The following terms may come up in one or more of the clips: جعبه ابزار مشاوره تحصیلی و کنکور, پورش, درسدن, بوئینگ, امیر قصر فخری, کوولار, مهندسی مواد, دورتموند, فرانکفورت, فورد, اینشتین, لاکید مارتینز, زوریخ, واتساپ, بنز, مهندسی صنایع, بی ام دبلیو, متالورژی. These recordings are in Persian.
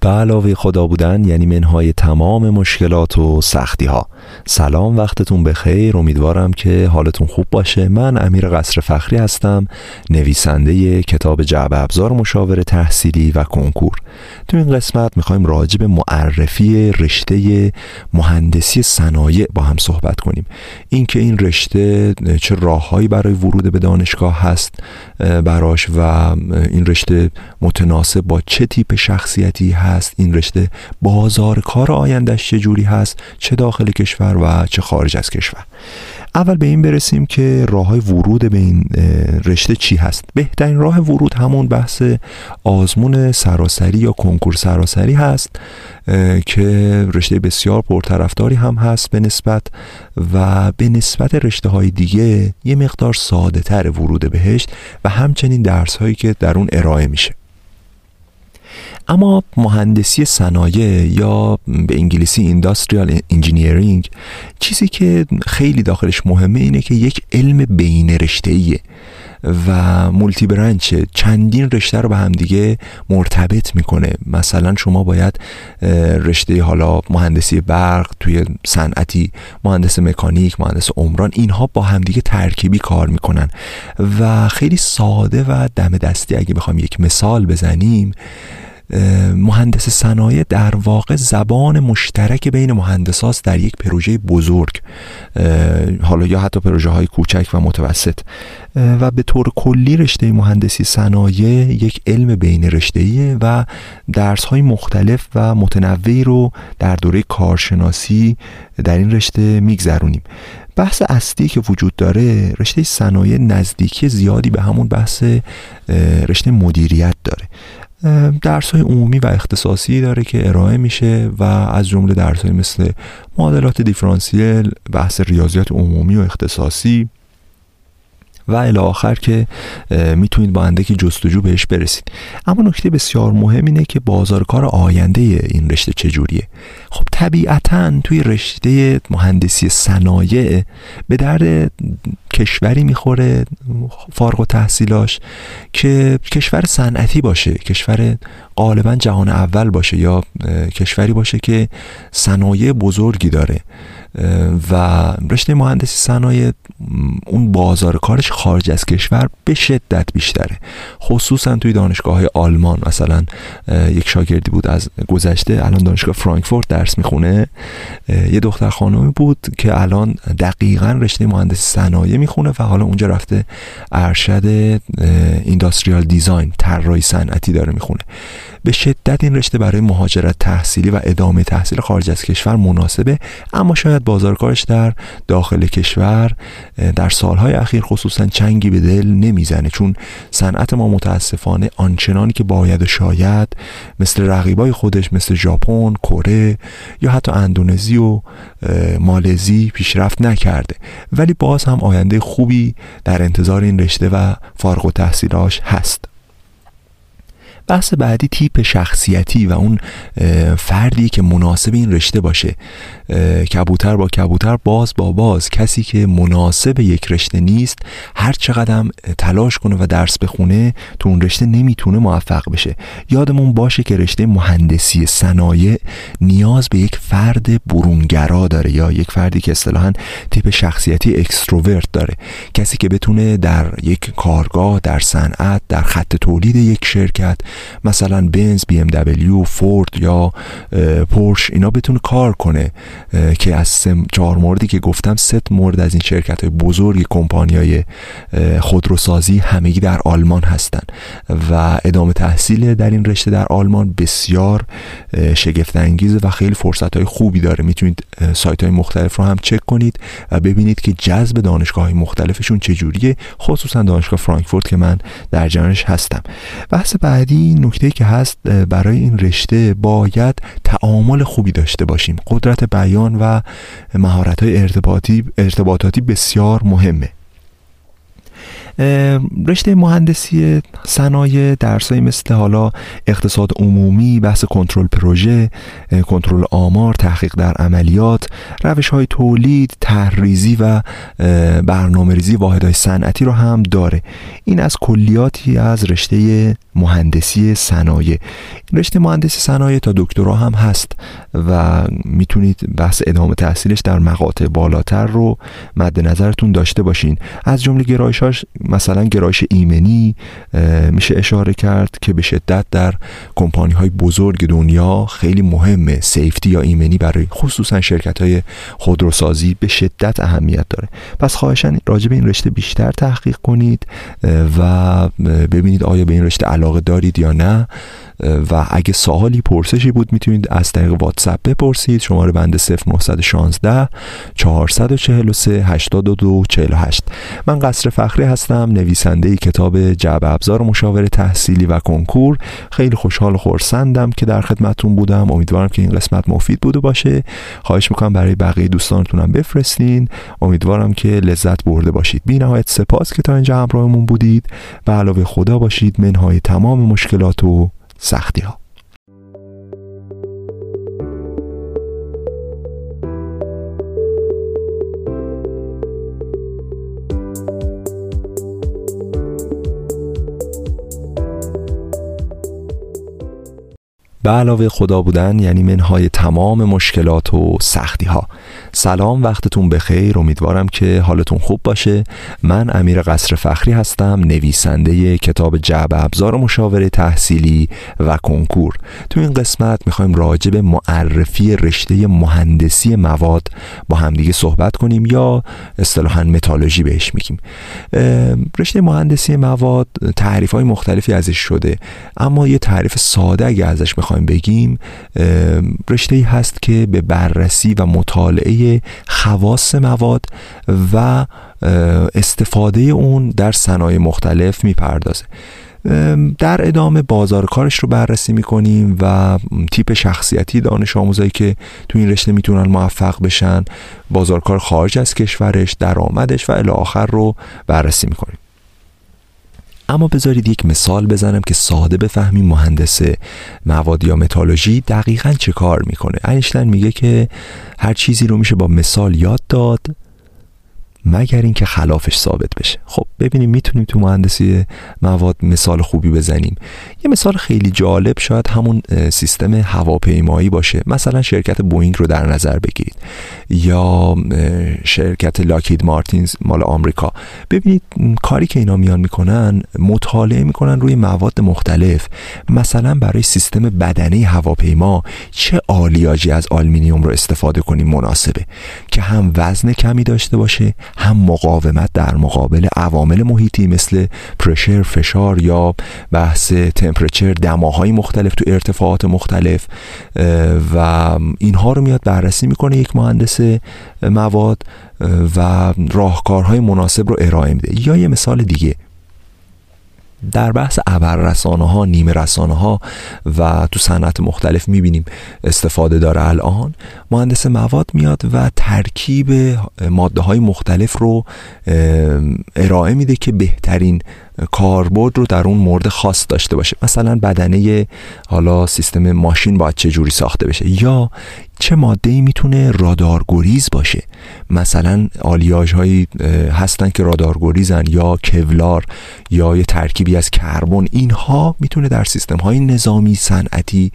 به علاوه خدا بودن یعنی منهای تمام مشکلات و سختی ها. سلام، وقتتون بخیر، امیدوارم که حالتون خوب باشه. من امیر قصر فخری هستم، نویسنده کتاب جعبه ابزار مشاوره تحصیلی و کنکور. تو این قسمت میخوایم راجع به معرفی رشته مهندسی صنایع با هم صحبت کنیم. اینکه این رشته چه راههایی برای ورود به دانشگاه هست براش و این رشته متناسب با چه تیپ شخصیتی هست، این رشته بازار کار آیندهش چه جوری هست، چه داخل کشور و چه خارج از کشور. اول به این برسیم که راههای ورود به این رشته چی هست. بهترین راه ورود همون بحث آزمون سراسری یا کنکور سراسری هست که رشته بسیار پرطرفداری هم هست به نسبت رشته های دیگه یه مقدار ساده تر ورود بهش و همچنین درس هایی که در اون ارائه میشه. اما مهندسی صنایع یا به انگلیسی اینداستریال انجینیرینگ، چیزی که خیلی داخلش مهمه اینه که یک علم بین رشته‌ایه و مولتی برانچ، چندین رشته رو به هم دیگه مرتبط میکنه. مثلا شما باید رشته حالا مهندسی برق توی صنعتی، مهندس مکانیک، مهندس عمران، اینها با هم دیگه ترکیبی کار میکنن و خیلی ساده و دم دستی اگه بخوام یک مثال بزنیم، مهندس صنایع در واقع زبان مشترک بین مهندساست در یک پروژه بزرگ، حالا یا حتی پروژه های کوچک و متوسط. و به طور کلی رشته مهندسی صنایع یک علم بین رشته‌ایه و درس های مختلف و متنوعی رو در دوره کارشناسی در این رشته میگذرونیم. بحث اصلی که وجود داره، رشته صنایع نزدیکی زیادی به همون بحث رشته مدیریت داره. درس‌های عمومی و اختصاصی داره که ارائه میشه و از جمله درس‌هایی مثل معادلات دیفرانسیل، بحث ریاضیات عمومی و اختصاصی و الی آخر که میتونید با اندکی جستجو بهش برسید. اما نکته بسیار مهم اینه که بازار کار آینده این رشته چجوریه. خب طبیعتاً توی رشته مهندسی صنایع به درد کشوری میخوره فارغ التحصیلاش که کشور صنعتی باشه، کشور غالباً جهان اول باشه یا کشوری باشه که صنایع بزرگی داره و رشته مهندسی صنایع اون بازار کارش خارج از کشور به شدت بیشتره، خصوصا توی دانشگاه‌های آلمان. مثلا یک شاگردی بود از گذشته، الان دانشگاه فرانکفورت درس میخونه، یه دختر خانومی بود که الان دقیقاً رشته مهندسی صنایع میخونه و حالا اونجا رفته ارشد اینداستریال دیزاین، طراحی صنعتی داره میخونه. به شدت این رشته برای مهاجرت تحصیلی و ادامه تحصیل خارج از کشور مناسبه، اما شاید بازار کارش در داخل کشور در سالهای اخیر خصوصا چنگی به دل نمیزنه، چون صنعت ما متاسفانه آنچنانی که باید و شاید مثل رقیبای خودش مثل ژاپن، کره یا حتی اندونزی و مالزی پیشرفت نکرده. ولی باز هم آینده خوبی در انتظار این رشته و فارغ التحصیلاش هست. بحث بعدی تیپ شخصیتی و اون فردی که مناسب این رشته باشه. کبوتر با کبوتر، باز با باز. کسی که مناسب یک رشته نیست، هر چقدر هم تلاش کنه و درس بخونه تو اون رشته نمیتونه موفق بشه. یادمون باشه که رشته مهندسی صنایع نیاز به یک فرد برونگرا داره یا یک فردی که اصطلاحاً تیپ شخصیتی اکستروورت داره، کسی که بتونه در یک کارگاه، در صنعت، در خط تولید یک شرکت مثلا بنز، بی ام دبلیو، فورد یا پورش اینا بتونه کار کنه که از 4 موردی که گفتم 3 مورد از این شرکت‌های بزرگ، کمپانی‌های خودروسازی همگی در آلمان هستن و ادامه تحصیل در این رشته در آلمان بسیار شگفت انگیزه و خیلی فرصت‌های خوبی داره. میتونید سایت‌های مختلف رو هم چک کنید و ببینید که جذب دانشگاه‌های مختلفشون چجوریه، خصوصا دانشگاه فرانکفورت که من در جریانش هستم. بحث بعدی نکته که هست، برای این رشته باید تعامل خوبی داشته باشیم. قدرت بیان و مهارت‌های ارتباطاتی بسیار مهمه. رشته مهندسی صنایع درسایی مثل حالا اقتصاد عمومی، بحث کنترل پروژه، کنترل آمار، تحقیق در عملیات، روش‌های تولید، طرح‌ریزی و برنامه‌ریزی واحدهای صنعتی رو هم داره. این از کلیاتی از رشته مهندسی صنایع. رشته مهندسی صنایع تا دکترا هم هست و میتونید بحث ادامه تحصیلش در مقاطع بالاتر رو مد نظرتون داشته باشین. از جمله گرایشاش مثلا گرایش ایمنی میشه اشاره کرد که به شدت در کمپانی های بزرگ دنیا خیلی مهمه. سیفتی یا ایمنی برای خصوصا شرکت های خودروسازی به شدت اهمیت داره. پس خواهشاً راجع به این رشته بیشتر تحقیق کنید و ببینید آیا به این رشته علاقه دارید یا نه، و اگه سوالی پرسشی بود میتونید از طریق واتساپ بپرسید. شماره بند 0916 443 8248. من قصر فخری هستم، نویسنده کتاب جعبه ابزار مشاوره تحصیلی و کنکور. خیلی خوشحال و خرسندم که در خدمتتون بودم. امیدوارم که این قسمت مفید بوده باشه. خواهش میکنم برای بقیه دوستانتونم بفرستین. امیدوارم که لذت برده باشید. بی نهایت سپاس که تا اینجا همراهمون بودید. به علاوه خدا باشید منهای تمام مشکلات و سختی ها. به علاوه خدا بودن یعنی منهای تمام مشکلات و سختی ها. سلام، وقتتون بخیر. امیدوارم که حالتون خوب باشه. من امیر قصر فخری هستم، نویسنده کتاب جعبه ابزار مشاوره تحصیلی و کنکور. تو این قسمت میخوایم راجع به معرفی رشته مهندسی مواد با همدیگه صحبت کنیم، یا اصطلاحاً متالورژی بهش میگیم. رشته مهندسی مواد تعریف های مختلفی ازش شده، اما یه تعریف ساده اگه ازش میخوایم بگیم، رشته ای هست که به بررسی و مطالعه خواص مواد و استفاده اون در صنایع مختلف میپردازه. در ادامه بازار کارش رو بررسی میکنیم و تیپ شخصیتی دانش آموزایی که تو این رشته میتونن موفق بشن، بازار کار خارج از کشورش، درآمدش و الی آخر رو بررسی میکنیم. اما بذارید یک مثال بزنم که ساده بفهمیم مهندس مواد یا متالورژی دقیقاً چه کار میکنه. اینشتین میگه که هر چیزی رو میشه با مثال یاد داد مگر اینکه خلافش ثابت بشه. خب ببینیم میتونیم تو مهندسی مواد مثال خوبی بزنیم. یه مثال خیلی جالب شاید همون سیستم هواپیمایی باشه. مثلا شرکت بوئینگ رو در نظر بگیرید یا شرکت لاکید مارتینز مال آمریکا. ببینید کاری که اینا میان میکنن، مطالعه میکنن روی مواد مختلف. مثلا برای سیستم بدنه هواپیما چه آلیاژی از آلومینیوم رو استفاده کنیم مناسبه که هم وزن کمی داشته باشه، هم مقاومت در مقابل عوامل محیطی مثل پرشر، فشار، یا بحث تمپرچر، دماهای مختلف تو ارتفاعات مختلف، و اینها رو میاد بررسی میکنه یک مهندس مواد و راهکارهای مناسب رو ارائه میده. یا یه مثال دیگه در بحث ابررسانه ها، نیمه رسانه ها و تو صنعت مختلف میبینیم استفاده داره. الان مهندس مواد میاد و ترکیب ماده های مختلف رو ارائه میده که بهترین کاربرد رو در اون مورد خاص داشته باشه. مثلا بدنه حالا سیستم ماشین باید چه جوری ساخته بشه، یا چه ماده‌ای میتونه رادارگریز باشه. مثلا آلیاژهایی هستن که رادارگریزن، یا کوولار، یا یه ترکیبی از کربن. اینها میتونه در سیستم‌های نظامی، صنعتی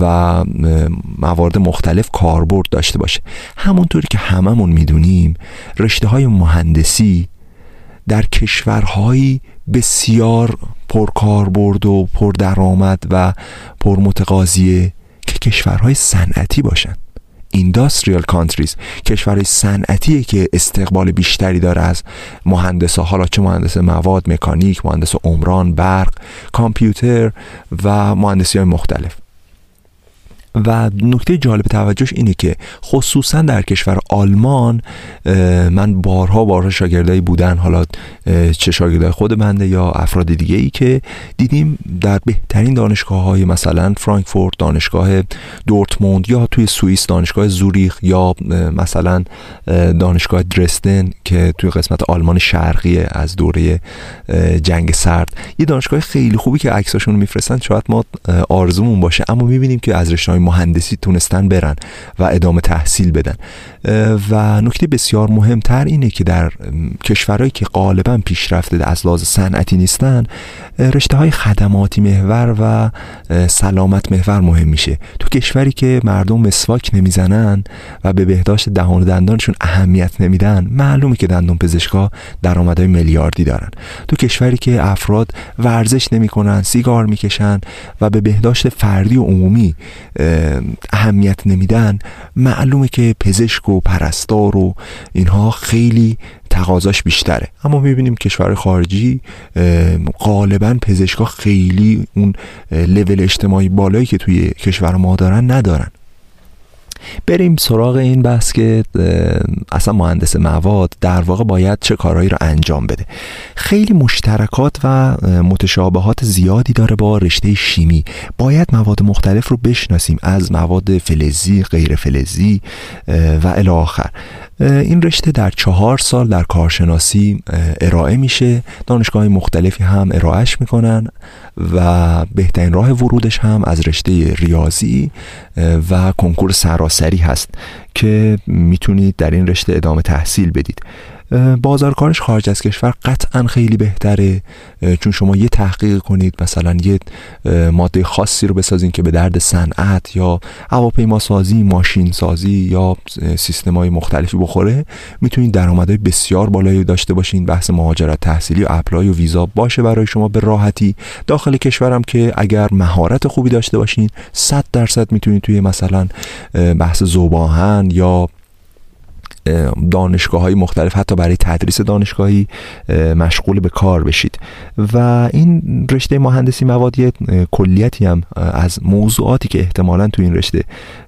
و موارد مختلف کاربرد داشته باشه. همونطوری که هممون میدونیم رشته‌های مهندسی در کشورهایی بسیار پرکاربرد و پردرآمد و پرمتقاضیه که کشورهای صنعتی باشن. Industrial countries، کشورهای صنعتیه که استقبال بیشتری داره از مهندسا، حالا چه مهندس مواد، مکانیک، مهندس عمران، برق، کامپیوتر و مهندسی‌های مختلف. و نکته جالب توجهش اینه که خصوصا در کشور آلمان من بارها شاگردایی بودن، حالا چه شاگردای خود بنده یا افراد دیگه ای، که دیدیم در بهترین دانشگاه های مثلا فرانکفورت، دانشگاه دورتموند، یا توی سوئیس دانشگاه زوریخ، یا مثلا دانشگاه درسدن که توی قسمت آلمان شرقی از دوره جنگ سرد، یه دانشگاه خیلی خوبی که عکساشون میفرستن، شاید ما آرزومون باشه اما میبینیم که از رشته‌های مهندسی تونستن برن و ادامه تحصیل بدن. و نکته بسیار مهمتر اینه که در کشورهایی که غالبا پیشرفته از لحاظ صنعتی نیستن، رشته‌های خدماتی محور و سلامت محور مهم میشه. تو کشوری که مردم مسواک نمیزنن و به بهداشت دهان و دندانشون اهمیت نمیدن، معلومه که دندون پزشکا درآمدهای میلیاردی دارن. تو کشوری که افراد ورزش نمیکنن، سیگار میکشن و به بهداشت فردی و عمومی اهمیت نمیدن، معلومه که پزشک و پرستار و اینها خیلی تقاضاش بیشتره. اما میبینیم کشور خارجی غالبا پزشکا خیلی اون لول اجتماعی بالایی که توی کشور ما دارن ندارن. بریم سراغ این بحث که اصلا مهندس مواد در واقع باید چه کارهایی رو انجام بده. خیلی مشترکات و متشابهات زیادی داره با رشته شیمی. باید مواد مختلف رو بشناسیم، از مواد فلزی، غیر فلزی و الی آخر. این رشته در 4 سال در کارشناسی ارائه میشه، دانشگاه‌های مختلفی هم ارائهش میکنن و بهترین راه ورودش هم از رشته ریاضی و کنکور سراسری هست که میتونید در این رشته ادامه تحصیل بدید. بازار کارش خارج از کشور قطعا خیلی بهتره، چون شما یه تحقیق کنید، مثلا یه ماده خاصی رو بسازین که به درد صنعت یا هواپیما سازی، ماشین سازی یا سیستم‌های مختلفی بخوره، میتونید درآمدهای بسیار بالایی داشته باشین. بحث مهاجرت تحصیلی و اپلای و ویزا باشه برای شما به راحتی. داخل کشورم که اگر مهارت خوبی داشته باشین 100% میتونید توی مثلا بحث ذوب‌آهن یا دانشگاه‌های مختلف، حتی برای تدریس دانشگاهی، مشغول به کار بشید. و این رشته مهندسی مواد یه کلیتی هم از موضوعاتی که احتمالاً تو این رشته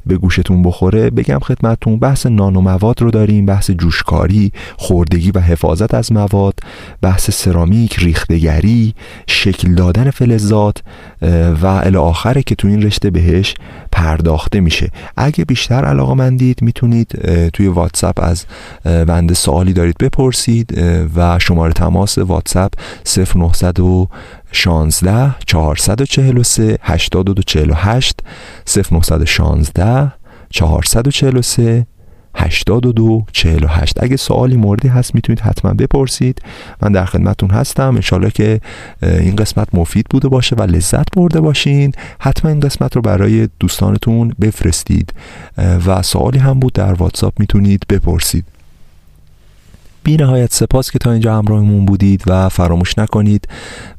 به گوشتون بخوره بگم خدمتتون. بحث نانو مواد رو داریم، بحث جوشکاری، خوردگی و حفاظت از مواد، بحث سرامیک، ریختگری، شکل دادن فلزات و الی آخره که تو این رشته بهش پرداخته میشه. اگه بیشتر علاقه‌مندید میتونید توی واتساپ از بنده سوالی دارید بپرسید و شماره تماس واتساپ 0916 443 8248 0916 443 8248. اگه سوالی موردی هست میتونید حتما بپرسید، من در خدمتتون هستم. انشالله که این قسمت مفید بوده باشه و لذت برده باشین. حتما این قسمت رو برای دوستانتون بفرستید و سوالی هم بود در واتساپ میتونید بپرسید. بی نهایت سپاس که تا اینجا همراهمون بودید و فراموش نکنید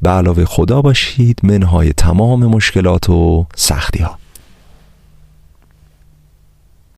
به علاوه خدا باشید منهای تمام مشکلات و سختی ها.